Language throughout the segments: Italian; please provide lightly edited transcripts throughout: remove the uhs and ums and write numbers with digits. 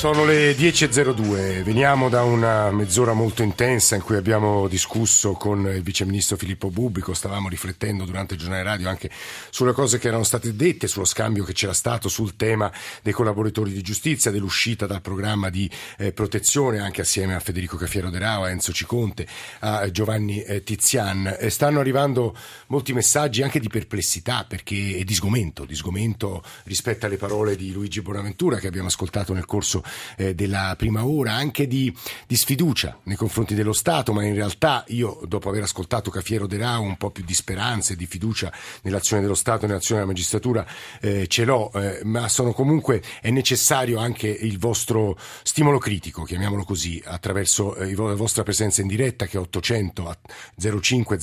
Sono le 10.02, veniamo da una mezz'ora molto intensa in cui abbiamo discusso con il viceministro Filippo Bubbico, stavamo riflettendo durante il giornale radio anche sulle cose che erano state dette, sullo scambio che c'era stato sul tema dei collaboratori di giustizia, dell'uscita dal programma di protezione, anche assieme a Federico Cafiero De Raho, a Enzo Ciconte, a Giovanni Tizian. Stanno arrivando molti messaggi anche di perplessità perché, e di sgomento rispetto alle parole di Luigi Bonaventura che abbiamo ascoltato nel corso della prima ora, anche di sfiducia nei confronti dello Stato, ma in realtà io, dopo aver ascoltato Cafiero De Raho, un po' più di speranza e di fiducia nell'azione dello Stato e nell'azione della magistratura ce l'ho, ma sono comunque, è necessario anche il vostro stimolo critico, chiamiamolo così, attraverso la vostra presenza in diretta, che è 800 05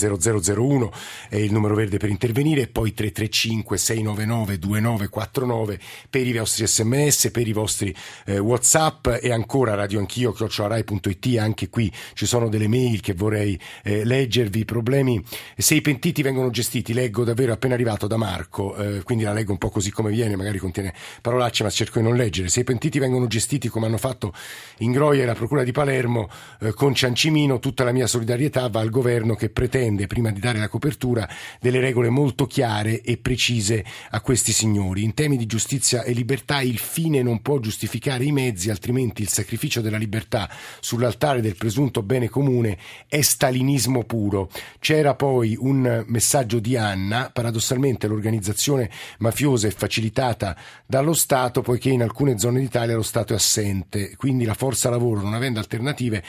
0001, è il numero verde per intervenire, e poi 335 699 2949 per i vostri sms, per i vostri WhatsApp, e ancora radioanchio@rai.it. Anche qui ci sono delle mail che vorrei leggervi. Problemi se i pentiti vengono gestiti, leggo davvero appena arrivato da Marco, quindi la leggo un po' così come viene, magari contiene parolacce ma cerco di non leggere. Se i pentiti vengono gestiti come hanno fatto Ingroia e la Procura di Palermo con Ciancimino, tutta la mia solidarietà va al governo che pretende, prima di dare la copertura, delle regole molto chiare e precise a questi signori. In temi di giustizia e libertà il fine non può giustificare i mezzi, altrimenti il sacrificio della libertà sull'altare del presunto bene comune è stalinismo puro. C'era poi un messaggio di Anna: paradossalmente l'organizzazione mafiosa è facilitata dallo Stato, poiché in alcune zone d'Italia lo Stato è assente, quindi la forza lavoro, non avendo alternative,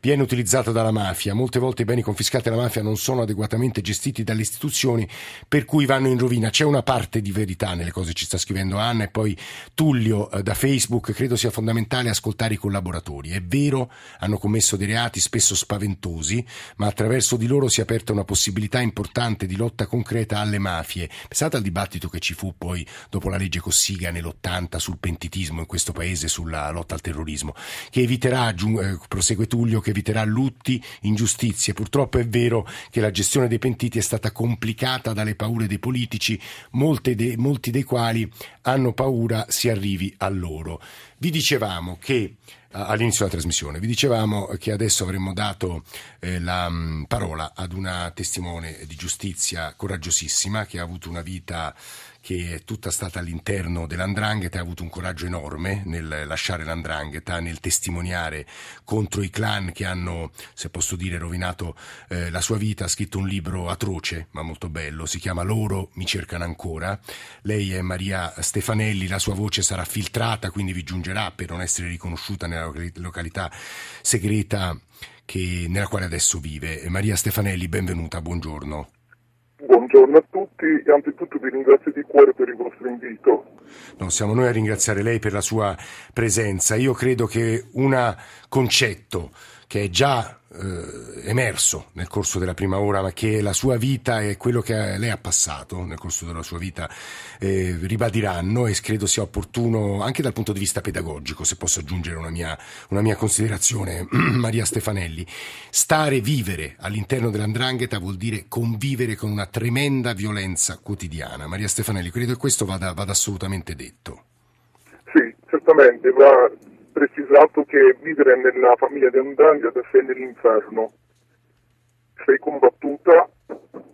viene utilizzata dalla mafia. Molte volte i beni confiscati alla mafia non sono adeguatamente gestiti dalle istituzioni, per cui vanno in rovina. C'è una parte di verità nelle cose, ci sta scrivendo Anna. E poi Tullio da Facebook: credo sia fondamentale ascoltare i collaboratori. È vero, hanno commesso dei reati spesso spaventosi, ma attraverso di loro si è aperta una possibilità importante di lotta concreta alle mafie. Pensate al dibattito che ci fu poi dopo la legge Cossiga nell'80 sul pentitismo in questo paese, sulla lotta al terrorismo, che eviterà, prosegue Tullio, che eviterà lutti, ingiustizie. Purtroppo è vero che la gestione dei pentiti è stata complicata dalle paure dei politici, molti dei quali hanno paura si arrivi a loro. Vi dicevamo che all'inizio della trasmissione, adesso avremmo dato la parola ad una testimone di giustizia coraggiosissima, che ha avuto una vita che è tutta stata all'interno dell''Ndrangheta, ha avuto un coraggio enorme nel lasciare l''Ndrangheta, nel testimoniare contro i clan che hanno, se posso dire, rovinato la sua vita. Ha scritto un libro atroce ma molto bello, si chiama Loro mi cercano ancora. Lei è Maria Stefanelli, la sua voce sarà filtrata, quindi vi giungerà per non essere riconosciuta nella località segreta nella quale adesso vive. Maria Stefanelli, benvenuta, buongiorno. Buongiorno a tutti e anzitutto vi ringrazio di cuore per il vostro invito. No, siamo noi a ringraziare lei per la sua presenza. Io credo che un concetto che è già emerso nel corso della prima ora, ma che la sua vita e quello che lei ha passato nel corso della sua vita ribadiranno, e credo sia opportuno anche dal punto di vista pedagogico, se posso aggiungere una mia considerazione, Maria Stefanelli: vivere all'interno dell''Ndrangheta vuol dire convivere con una tremenda violenza quotidiana. Maria Stefanelli, credo che questo vada assolutamente detto. Sì, certamente, ma precisato che vivere nella famiglia di 'Ndrangheta sei nell'inferno, sei combattuta,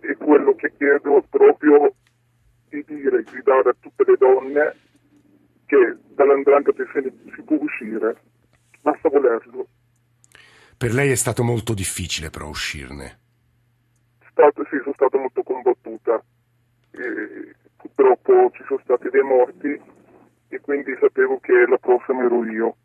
e quello che chiedo è proprio di dire, gridare a tutte le donne che dall''Ndrangheta si può uscire, basta volerlo. Per lei è stato molto difficile però uscirne? Sì, sono stata molto combattuta, e purtroppo ci sono stati dei morti e quindi sapevo che la prossima ero io.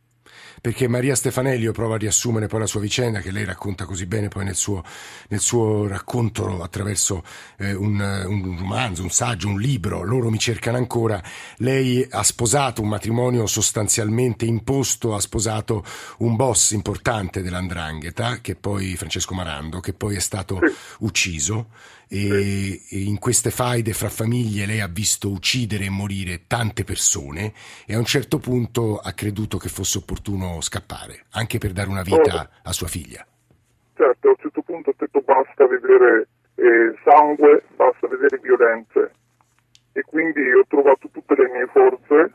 Perché Maria Stefanelli, io provo a riassumere poi la sua vicenda, che lei racconta così bene poi nel suo racconto attraverso un romanzo, un saggio, un libro, Loro mi cercano ancora. Lei ha sposato un matrimonio sostanzialmente imposto, ha sposato un boss importante dell''Ndrangheta, che poi Francesco Marando, che poi è stato ucciso, e in queste faide fra famiglie lei ha visto uccidere e morire tante persone, e a un certo punto ha creduto che fosse opportuno scappare, anche per dare una vita a sua figlia. Certo, a un certo punto ho detto basta, vedere sangue, basta vedere violenze. E quindi ho trovato tutte le mie forze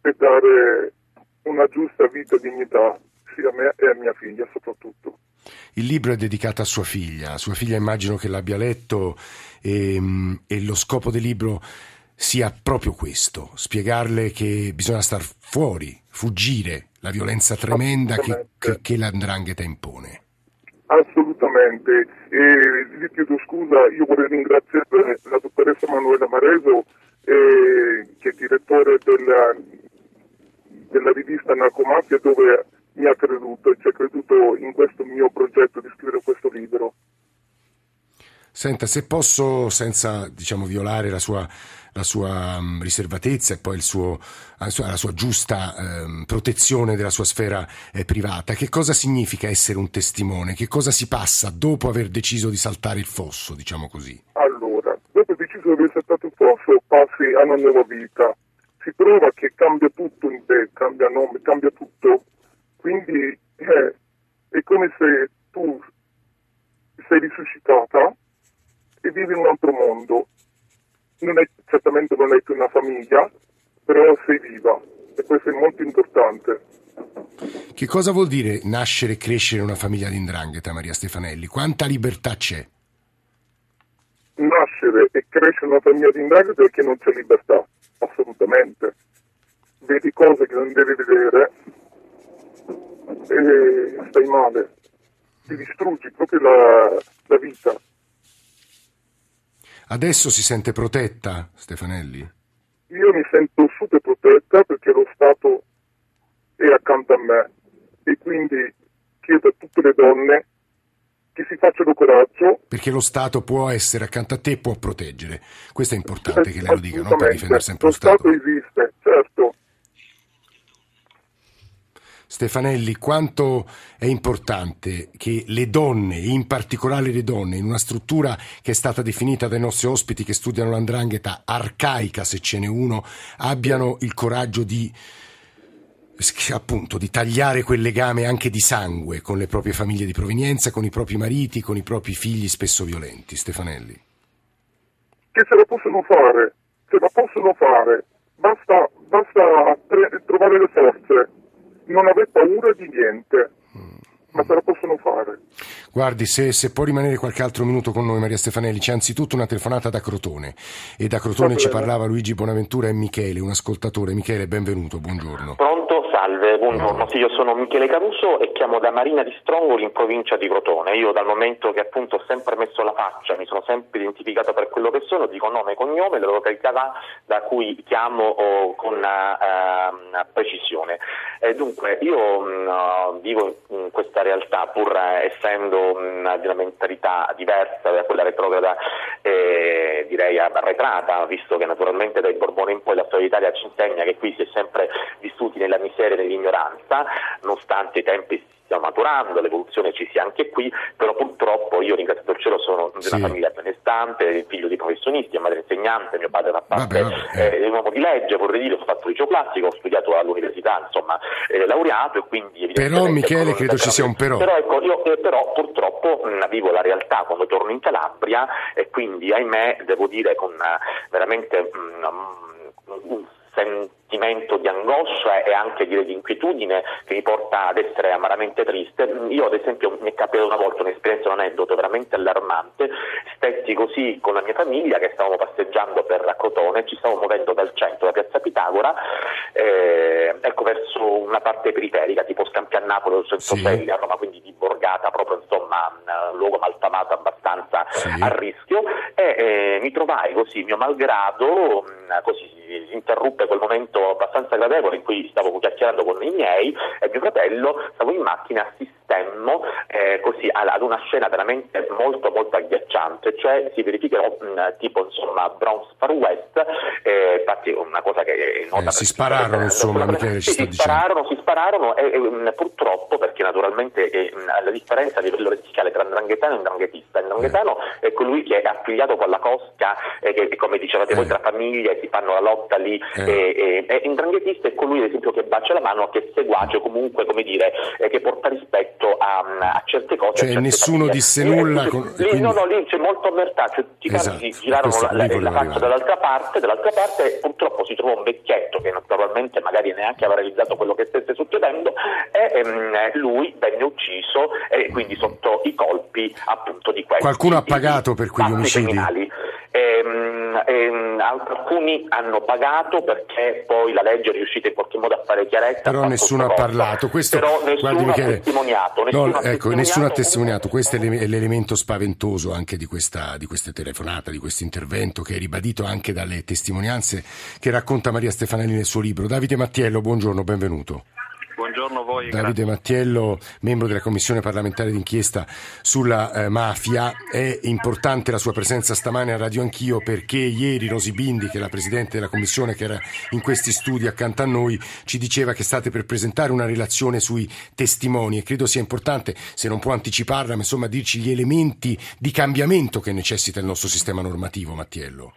per dare una giusta vita e dignità sia a me e a mia figlia soprattutto. Il libro è dedicato a sua figlia. Sua figlia immagino che l'abbia letto e lo scopo del libro sia proprio questo, spiegarle che bisogna star fuori, fuggire la violenza tremenda che la 'ndrangheta impone. Assolutamente. Vi chiedo scusa, io vorrei ringraziare la dottoressa Manuela Mareso, che è direttore della rivista Narcomafia, dove mi ha creduto e ci ha creduto in questo mio progetto di scrivere questo libro. Senta, se posso, senza violare la sua riservatezza e poi la sua giusta protezione della sua sfera privata, che cosa significa essere un testimone? Che cosa si passa dopo aver deciso di saltare il fosso, così? Allora, dopo aver deciso di aver saltato il fosso passi a una nuova vita. Si prova che cambia tutto in te, cambia nome, cambia tutto. Quindi è come se tu sei risuscitata e vivi in un altro mondo. Certamente non hai più una famiglia, però sei viva, e questo è molto importante. Che cosa vuol dire nascere e crescere in una famiglia di 'ndrangheta, Maria Stefanelli? Quanta libertà c'è? Nascere e crescere in una famiglia di 'ndrangheta perché non c'è libertà, assolutamente. Vedi cose che non devi vedere e stai male, ti distruggi proprio la vita. Adesso si sente protetta, Stefanelli? Io mi sento super protetta perché lo Stato è accanto a me, e quindi chiedo a tutte le donne che si facciano coraggio. Perché lo Stato può essere accanto a te, può proteggere. Questo è importante che lei lo dica, no? Per difendere sempre lo Stato. Lo Stato esiste, certo. Stefanelli, quanto è importante che le donne, in particolare le donne, in una struttura che è stata definita dai nostri ospiti che studiano la 'ndrangheta arcaica, se ce n'è uno, abbiano il coraggio di tagliare quel legame anche di sangue con le proprie famiglie di provenienza, con i propri mariti, con i propri figli spesso violenti. Stefanelli. Che se la possono fare, basta trovare le forze. Non aver paura di niente, ma se lo possono fare. Guardi, se può rimanere qualche altro minuto con noi, Maria Stefanelli, c'è anzitutto una telefonata da Crotone, e da Crotone ci parlava Luigi Bonaventura e Michele, un ascoltatore. Michele, benvenuto, buongiorno. Pronto? Salve, buongiorno. Sì, io sono Michele Caruso e chiamo da Marina di Strongoli in provincia di Crotone. Io, dal momento che appunto ho sempre messo la faccia, mi sono sempre identificato per quello che sono, dico nome e cognome, la località da cui chiamo con precisione. Dunque, io vivo in questa realtà, pur essendo di una mentalità diversa da quella retrograda, direi arretrata, visto che naturalmente dai Borbone in poi la storia d'Italia ci insegna che qui si è sempre vissuti nella miseria, dell'ignoranza, nonostante i tempi stiano maturando, l'evoluzione ci sia anche qui, però purtroppo io, ringraziato il cielo, sono di una famiglia benestante, figlio di professionisti, mia madre insegnante, mio padre una parte un uomo di legge, vorrei dire, ho fatto il liceo classico, ho studiato all'università, insomma, laureato, e quindi evidentemente... Però Michele, credo ci sia un però. Però purtroppo vivo la realtà quando torno in Calabria, e quindi ahimè devo dire con veramente un sentimento di angoscia e anche di inquietudine che mi porta ad essere amaramente triste. Io, ad esempio, mi è capitato una volta un'esperienza, un aneddoto veramente allarmante. Stetti così con la mia famiglia, che stavamo passeggiando per Crotone, ci stavamo muovendo dal centro, da Piazza Pitagora, verso una parte periferica, tipo Scampia a Napoli o Centoselli a Roma, quindi di borgata, proprio insomma un luogo malfamato, abbastanza a rischio, e mi trovai così, mio malgrado, così interruppe quel momento abbastanza gradevole in cui stavo chiacchierando con i miei e mio fratello, stavo in macchina, assistemmo così ad una scena veramente molto molto agghiacciante, cioè si verificherò tipo insomma Browns Far West, infatti una cosa che si spararono, insomma, Michele ci sta dicendo. Si spararono, spararono e purtroppo, perché naturalmente la differenza a livello reddicale tra ndrangheta e ndranghetista, ndranghetano è colui che è affiliato con la cosca, che come dicevate voi tra famiglie si fanno la lotta lì, e ndranghetista è colui ad esempio che bacia la mano, che seguace, comunque come dire, che porta rispetto a certe cose, cioè a certe nessuno famiglie. Disse nulla quindi... no lì c'è molto omertà, cioè, tutti i casi girarono la faccia dall'altra parte purtroppo si trovò un vecchietto che naturalmente magari neanche aveva realizzato quello che stesse succedendo e lui venne ucciso, e quindi sotto i colpi appunto di questi. Qualcuno ha pagato per quegli omicidi? Alcuni hanno pagato perché poi la legge è riuscita in qualche modo a fare chiarezza, però nessuno ha parlato, questo, però nessuno ha testimoniato, questo è l'elemento spaventoso anche di questa telefonata, di questo intervento, che è ribadito anche dalle testimonianze che racconta Maria Stefanelli nel suo libro. Davide Mattiello, buongiorno, benvenuto. Buongiorno a voi. Davide Mattiello, membro della Commissione parlamentare d'inchiesta sulla mafia. È importante la sua presenza stamane a Radio Anch'io perché ieri Rosy Bindi, che è la Presidente della Commissione, che era in questi studi accanto a noi, ci diceva che state per presentare una relazione sui testimoni, e credo sia importante, se non può anticiparla, ma insomma dirci gli elementi di cambiamento che necessita il nostro sistema normativo, Mattiello.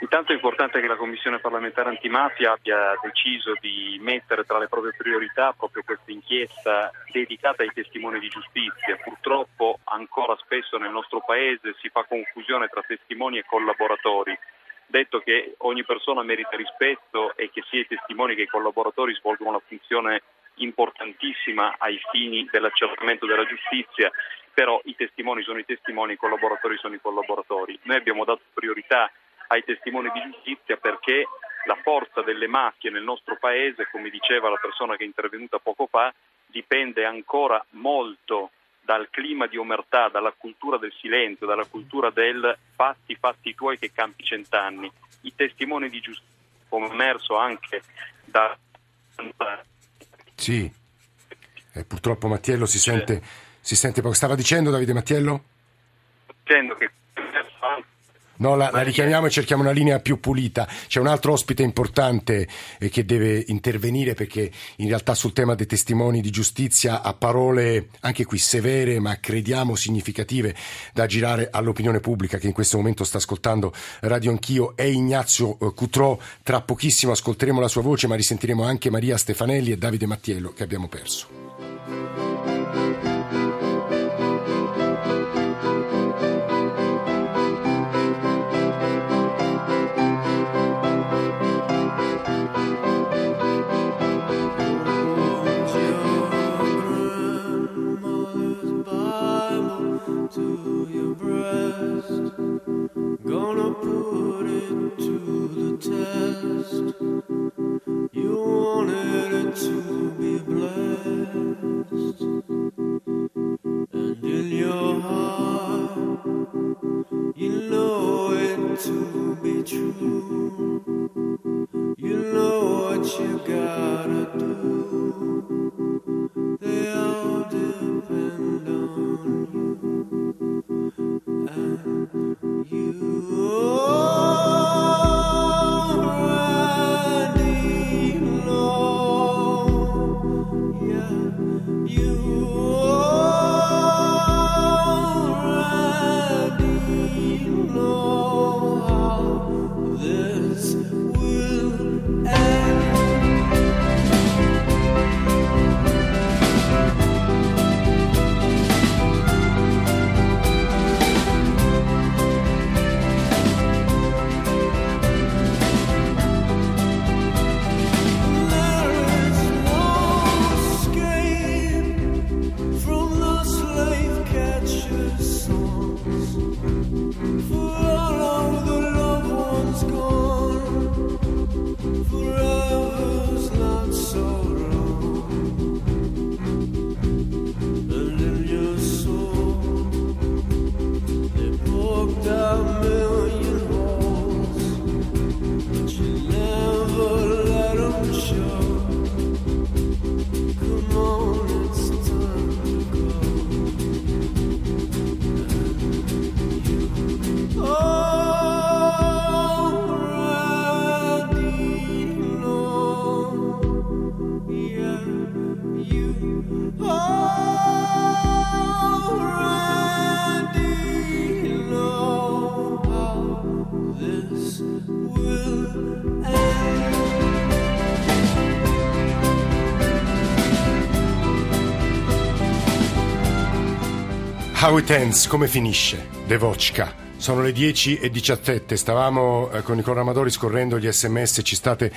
Intanto è importante che la Commissione parlamentare antimafia abbia deciso di mettere tra le proprie priorità proprio questa inchiesta dedicata ai testimoni di giustizia. Purtroppo ancora spesso nel nostro Paese si fa confusione tra testimoni e collaboratori, detto che ogni persona merita rispetto e che sia i testimoni che i collaboratori svolgono una funzione importantissima ai fini dell'accertamento della giustizia, però i testimoni sono i testimoni, i collaboratori sono i collaboratori. Noi abbiamo dato priorità ai testimoni di giustizia perché la forza delle mafie nel nostro Paese, come diceva la persona che è intervenuta poco fa, dipende ancora molto dal clima di omertà, dalla cultura del silenzio, dalla cultura del fatti tuoi che campi cent'anni. I testimoni di giustizia, come emerso anche da... Sì, e purtroppo Mattiello si sente poco. Stava dicendo Davide Mattiello? Dicendo che... No, la richiamiamo e cerchiamo una linea più pulita. C'è un altro ospite importante che deve intervenire perché in realtà sul tema dei testimoni di giustizia ha parole anche qui severe, ma crediamo significative, da girare all'opinione pubblica che in questo momento sta ascoltando Radio Anch'io. È Ignazio Cutrò. Tra pochissimo ascolteremo la sua voce, ma risentiremo anche Maria Stefanelli e Davide Mattiello che abbiamo perso. Gonna put it to the test. You wanted it to be blessed, and in your heart you know it to be true. You know what you gotta do. They all depend on you. Oh! How it ends, come finisce? Devotchka. Sono le 10:17, stavamo con Nicola Amadori scorrendo gli sms, ci state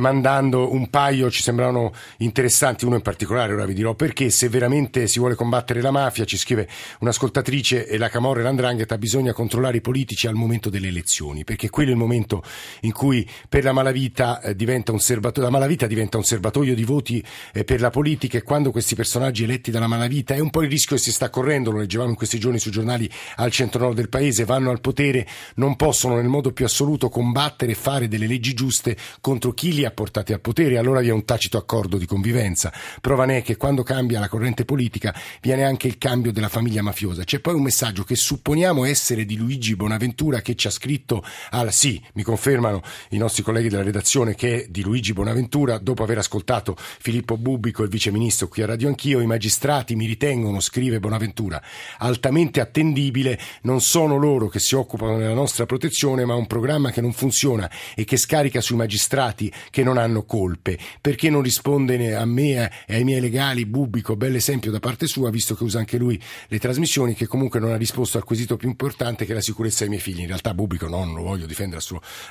mandando un paio, ci sembravano interessanti, uno in particolare, ora vi dirò perché. Se veramente si vuole combattere la mafia, ci scrive un'ascoltatrice, e la camorra e l'andrangheta, bisogna controllare i politici al momento delle elezioni, perché quello è il momento in cui per la malavita diventa un serbatoio, la malavita diventa un serbatoio di voti per la politica, e quando questi personaggi eletti dalla malavita è un po' il rischio che si sta correndo, lo leggevamo in questi giorni sui giornali al centro-nord del paese, vanno al potere, non possono nel modo più assoluto combattere e fare delle leggi giuste contro chi li ha portati al potere. Allora vi è un tacito accordo di convivenza. Prova ne è che quando cambia la corrente politica viene anche il cambio della famiglia mafiosa. C'è poi un messaggio che supponiamo essere di Luigi Bonaventura, che ci ha scritto al... Sì, mi confermano i nostri colleghi della redazione che è di Luigi Bonaventura, dopo aver ascoltato Filippo Bubbico, il viceministro, qui a Radio Anch'io. I magistrati mi ritengono, scrive Bonaventura, altamente attendibile, non sono loro che si occupano della nostra protezione, ma un programma che non funziona e che scarica sui magistrati che non hanno colpe. Perché non risponde a me e ai miei legali Bubbico? Bell'esempio da parte sua, visto che usa anche lui le trasmissioni, che comunque non ha risposto al quesito più importante, che è la sicurezza dei miei figli. In realtà Bubbico non lo voglio difendere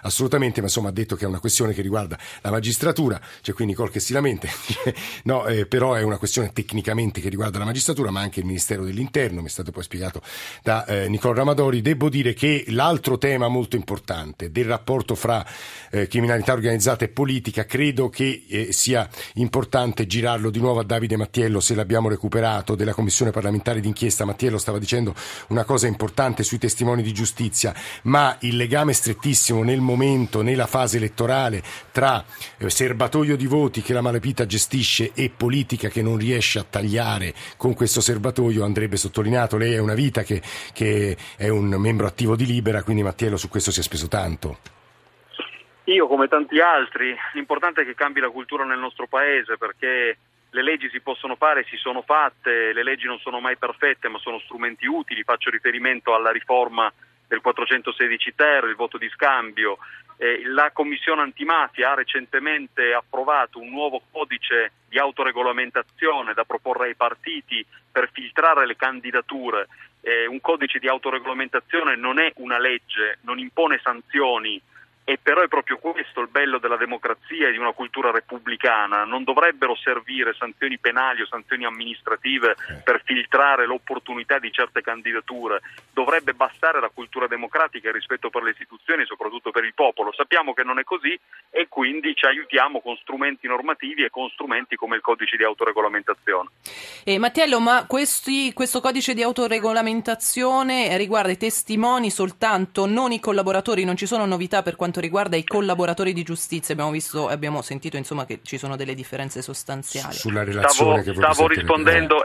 assolutamente, ma insomma ha detto che è una questione che riguarda la magistratura. C'è qui Nicole che si lamenta no, però è una questione tecnicamente che riguarda la magistratura, ma anche il Ministero dell'Interno, mi è stato poi spiegato da Nicola Ramadori. Devo dire che l'altro tema molto importante del rapporto fra criminalità organizzata e politica, credo che sia importante girarlo di nuovo a Davide Mattiello, se l'abbiamo recuperato, della Commissione parlamentare d'inchiesta. Mattiello stava dicendo una cosa importante sui testimoni di giustizia, ma il legame strettissimo nel momento, nella fase elettorale, tra serbatoio di voti che la malavita gestisce e politica che non riesce a tagliare con questo serbatoio andrebbe sottolineato. Lei è una vita che è un membro attivo di Libera, quindi Mattiello su questo si è speso tanto. Io, come tanti altri, l'importante è che cambi la cultura nel nostro paese, perché le leggi si possono fare, si sono fatte, le leggi non sono mai perfette ma sono strumenti utili. Faccio riferimento alla riforma del 416 ter, il voto di scambio. La Commissione antimafia ha recentemente approvato un nuovo codice di autoregolamentazione da proporre ai partiti per filtrare le candidature. Un codice di autoregolamentazione non è una legge, non impone sanzioni, e però è proprio questo il bello della democrazia e di una cultura repubblicana. Non dovrebbero servire sanzioni penali o sanzioni amministrative per filtrare l'opportunità di certe candidature. Dovrebbe bastare la cultura democratica e rispetto per le istituzioni e soprattutto per il popolo. Sappiamo che non è così e quindi ci aiutiamo con strumenti normativi e con strumenti come il codice di autoregolamentazione. Mattiello, ma questo codice di autoregolamentazione riguarda i testimoni soltanto, non i collaboratori? Non ci sono novità per quanto riguarda i collaboratori di giustizia? Abbiamo sentito insomma che ci sono delle differenze sostanziali sulla relazione. Stavo rispondendo,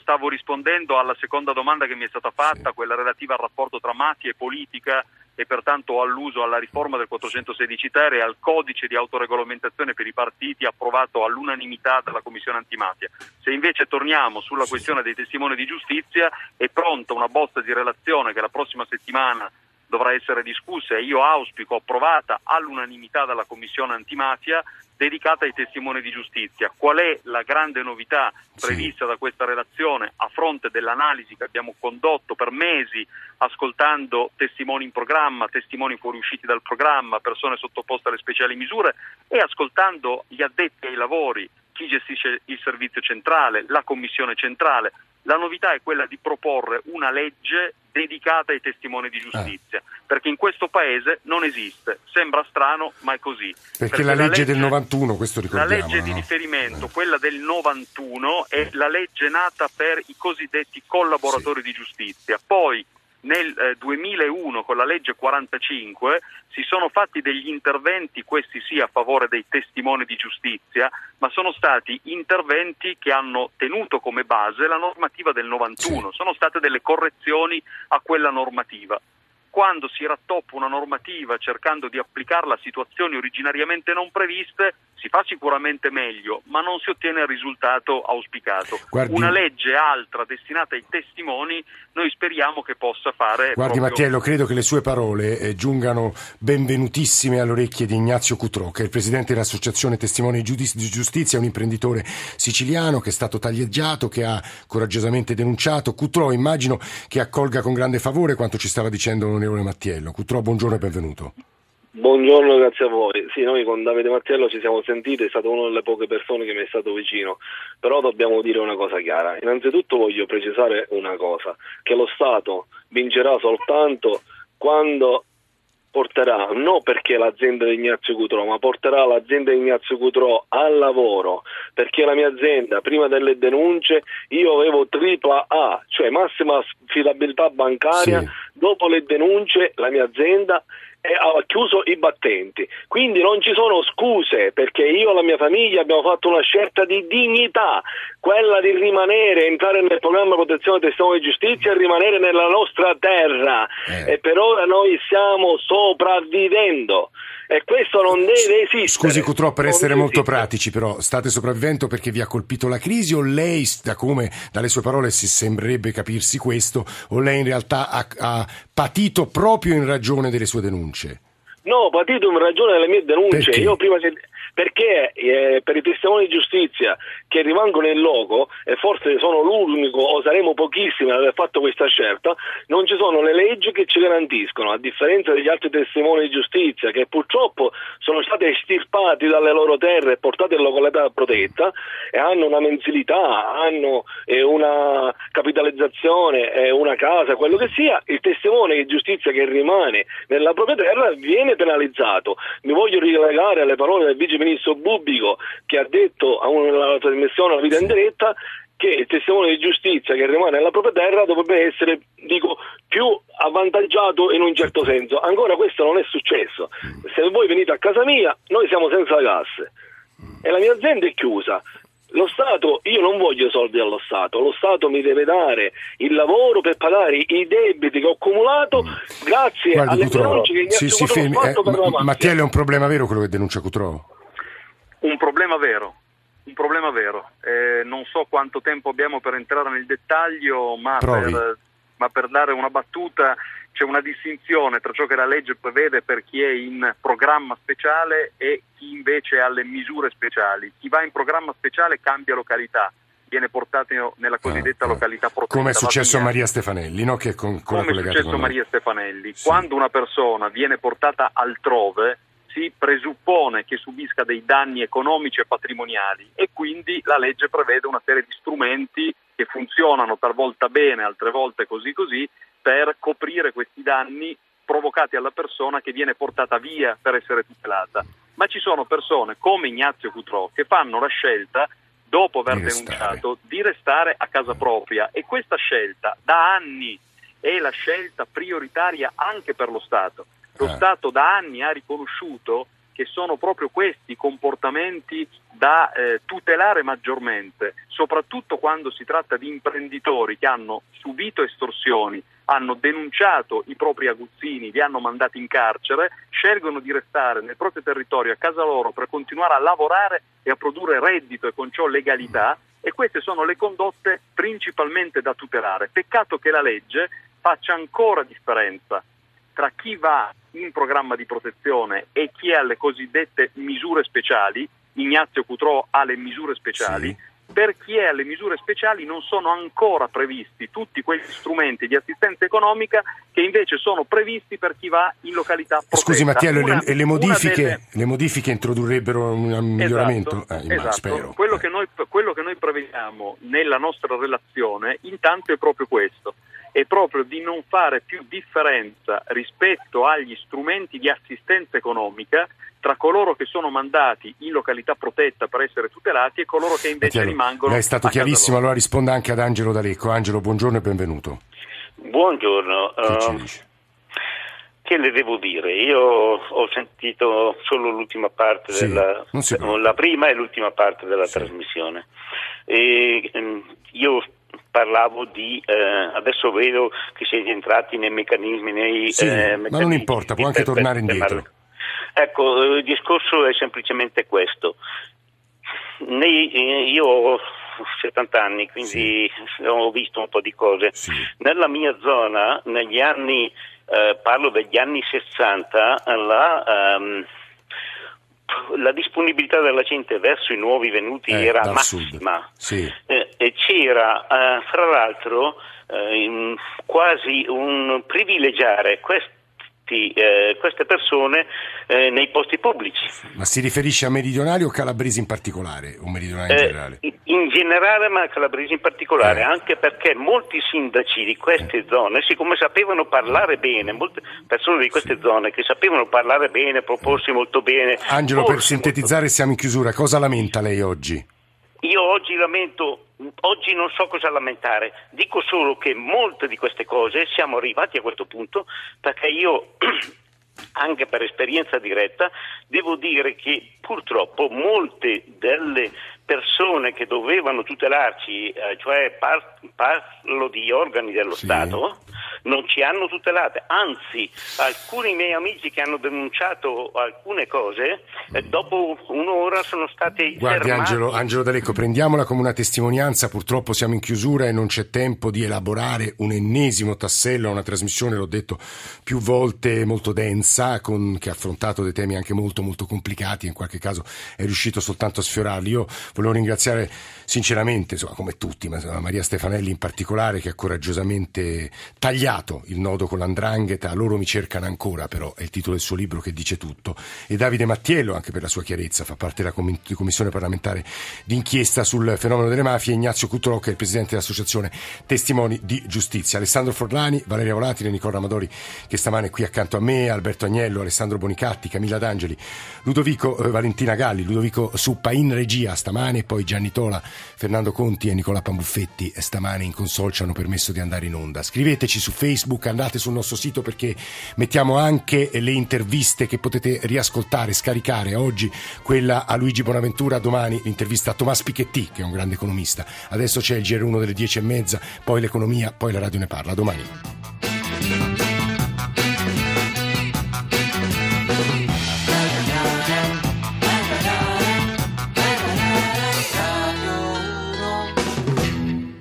stavo rispondendo alla seconda domanda che mi è stata fatta, sì, quella relativa al rapporto tra mafia e politica, e pertanto all'uso alla riforma del 416 ter e al codice di autoregolamentazione per i partiti approvato all'unanimità dalla Commissione antimafia. Se invece torniamo sulla questione dei testimoni di giustizia, è pronta una bozza di relazione che la prossima settimana dovrà essere discussa, e io auspico approvata all'unanimità dalla Commissione antimafia, dedicata ai testimoni di giustizia. Qual è la grande novità prevista da questa relazione, a fronte dell'analisi che abbiamo condotto per mesi, ascoltando testimoni in programma, testimoni fuoriusciti dal programma, persone sottoposte alle speciali misure, e ascoltando gli addetti ai lavori, chi gestisce il servizio centrale, la Commissione centrale? La novità è quella di proporre una legge dedicata ai testimoni di giustizia, perché in questo paese non esiste. Sembra strano, ma è così. Perché la legge del 91, questo ricordiamo. La legge di riferimento, quella del 91, è la legge nata per i cosiddetti collaboratori di giustizia. Poi nel 2001, con la legge 45, si sono fatti degli interventi, questi sì, a favore dei testimoni di giustizia, ma sono stati interventi che hanno tenuto come base la normativa del 91, sono state delle correzioni a quella normativa. quando si rattoppa una normativa cercando di applicarla a situazioni originariamente non previste, si fa sicuramente meglio, ma non si ottiene il risultato auspicato. Guardi, una legge altra destinata ai testimoni noi speriamo che possa fare. Guardi proprio... Mattiello, credo che le sue parole giungano benvenutissime alle orecchie di Ignazio Cutrò, che è il presidente dell'associazione Testimoni di Giustizia, un imprenditore siciliano che è stato taglieggiato, che ha coraggiosamente denunciato. Cutrò immagino che accolga con grande favore quanto ci stava dicendo l'onorevole Mattiello. Cutrò, buongiorno e benvenuto. Buongiorno, grazie a voi. Sì, noi con Davide Mattiello ci siamo sentiti, è stato una delle poche persone che mi è stato vicino, però dobbiamo dire una cosa chiara. Innanzitutto voglio precisare una cosa, che lo Stato vincerà soltanto quando porterà, no perché l'azienda di Ignazio Cutrò, ma porterà l'azienda di Ignazio Cutrò al lavoro, perché la mia azienda, prima delle denunce, io avevo tripla A, cioè massima affidabilità bancaria, sì. Dopo le denunce la mia azienda e ha chiuso i battenti, quindi non ci sono scuse, perché io e la mia famiglia abbiamo fatto una scelta di dignità, quella di rimanere, entrare nel programma protezione dei testimoni di giustizia e rimanere nella nostra terra e per ora noi stiamo sopravvivendo e questo non deve esistere. Scusi Cutrò per essere molto pratici, però state sopravvivendo perché vi ha colpito la crisi o lei, da come dalle sue parole si sembrerebbe capirsi questo, o lei in realtà ha patito proprio in ragione delle sue denunce? No, patito in ragione delle mie denunce. Perché? Io prima perché per i testimoni di giustizia che rimangono in loco, e forse sono l'unico o saremo pochissimi ad aver fatto questa scelta, non ci sono le leggi che ci garantiscono, a differenza degli altri testimoni di giustizia che purtroppo sono stati estirpati dalle loro terre e portati in località protetta e hanno una mensilità, hanno una capitalizzazione, una casa, quello che sia. Il testimone di giustizia che rimane nella propria terra viene penalizzato. Mi voglio rilegare alle parole del vice ministro Bubbico, che ha detto a una trasmissione alla vita in diretta che il testimone di giustizia che rimane nella propria terra dovrebbe essere, dico, più avvantaggiato in un certo senso. Ancora questo non è successo. Se voi venite a casa mia, noi siamo senza gas e la mia azienda è chiusa. Lo Stato, io non voglio soldi allo Stato, lo Stato mi deve dare il lavoro per pagare i debiti che ho accumulato grazie alle denunce che mi ha fatto per la mafia. Mattiello, è un problema vero quello che denuncia Cutrò? Un problema vero. Non so quanto tempo abbiamo per entrare nel dettaglio, ma per dare una battuta c'è una distinzione tra ciò che la legge prevede per chi è in programma speciale e chi invece ha le misure speciali. Chi va in programma speciale cambia località, viene portato nella cosiddetta località protetta. Come è successo a Maria Stefanelli, no? Che come è successo a Maria Stefanelli. Sì. Quando una persona viene portata altrove, si presuppone che subisca dei danni economici e patrimoniali e quindi la legge prevede una serie di strumenti che funzionano talvolta bene, altre volte così, per coprire questi danni provocati alla persona che viene portata via per essere tutelata. Ma ci sono persone come Ignazio Cutrò che fanno la scelta, dopo aver denunciato, di restare a casa propria, e questa scelta da anni è la scelta prioritaria anche per lo Stato. Lo Stato da anni ha riconosciuto che sono proprio questi comportamenti da tutelare maggiormente, soprattutto quando si tratta di imprenditori che hanno subito estorsioni, hanno denunciato i propri aguzzini, li hanno mandati in carcere, scelgono di restare nel proprio territorio a casa loro per continuare a lavorare e a produrre reddito e con ciò legalità, e queste sono le condotte principalmente da tutelare. Peccato che la legge faccia ancora differenza tra chi va in programma di protezione e chi ha le cosiddette misure speciali. Ignazio Cutrò ha le misure speciali, sì. Per chi è alle misure speciali non sono ancora previsti tutti quegli strumenti di assistenza economica che invece sono previsti per chi va in località protetta. Scusi Mattiello, le modifiche introdurrebbero un miglioramento? Spero. Quello che noi prevediamo nella nostra relazione intanto è proprio questo, è proprio di non fare più differenza rispetto agli strumenti di assistenza economica tra coloro che sono mandati in località protetta per essere tutelati e coloro che invece rimangono. È stato chiarissimo, allora risponda anche ad Angelo D'Alecco. Angelo, buongiorno e benvenuto. Buongiorno. Che le devo dire? Io ho sentito solo l'ultima parte, la prima e l'ultima parte della trasmissione. E, io parlavo di adesso vedo che siete entrati nei meccanismi, ma non importa, può anche tornare indietro. Ecco, il discorso è semplicemente questo. Io ho 70 anni, quindi ho visto un po' di cose. Nella mia zona, negli anni, parlo degli anni 60, la disponibilità della gente verso i nuovi venuti era massima. E c'era, fra l'altro, quasi un privilegiare queste persone nei posti pubblici. Ma si riferisce a meridionali o calabresi in particolare? O meridionali in generale? In generale, ma calabresi in particolare, anche perché molti sindaci di queste zone, siccome sapevano parlare bene, molte persone di queste zone che sapevano parlare bene, proporsi molto bene. Angelo, per sintetizzare, siamo in chiusura, cosa lamenta lei oggi? Io oggi lamento, oggi non so cosa lamentare, dico solo che molte di queste cose siamo arrivati a questo punto perché io, anche per esperienza diretta, devo dire che purtroppo molte delle persone che dovevano tutelarci, cioè parlo di organi dello Stato, non ci hanno tutelate, anzi alcuni miei amici che hanno denunciato alcune cose dopo un'ora sono stati fermati. Angelo D'Alecco, prendiamola come una testimonianza, purtroppo siamo in chiusura e non c'è tempo di elaborare un ennesimo tassello a una trasmissione, l'ho detto più volte, molto densa, che ha affrontato dei temi anche molto molto complicati, in qualche caso è riuscito soltanto a sfiorarli. Io volevo ringraziare sinceramente, insomma, come tutti, ma Maria Stefanelli in particolare, che ha coraggiosamente tagliato il nodo con l''ndrangheta. Loro mi cercano ancora, però è il titolo del suo libro che dice tutto. E Davide Mattiello, anche per la sua chiarezza, fa parte della commissione parlamentare d'inchiesta sul fenomeno delle mafie. Ignazio Cutrò, che è il presidente dell'associazione Testimoni di Giustizia. Alessandro Forlani, Valeria Volatile, Nicola Amadori, che stamane è qui accanto a me, Alberto Agnello, Alessandro Bonicatti, Camilla D'Angeli, Ludovico Valentina Galli, Ludovico Suppa in regia stamane, poi Gianni Tola, Fernando Conti e Nicola Pambuffetti stamane in console ci hanno permesso di andare in onda. Scriveteci su Facebook, andate sul nostro sito perché mettiamo anche le interviste che potete riascoltare, scaricare. Oggi quella a Luigi Bonaventura, domani l'intervista a Thomas Piketty, che è un grande economista. Adesso c'è il GR1 delle 10:30, poi l'economia, poi la radio ne parla. Domani.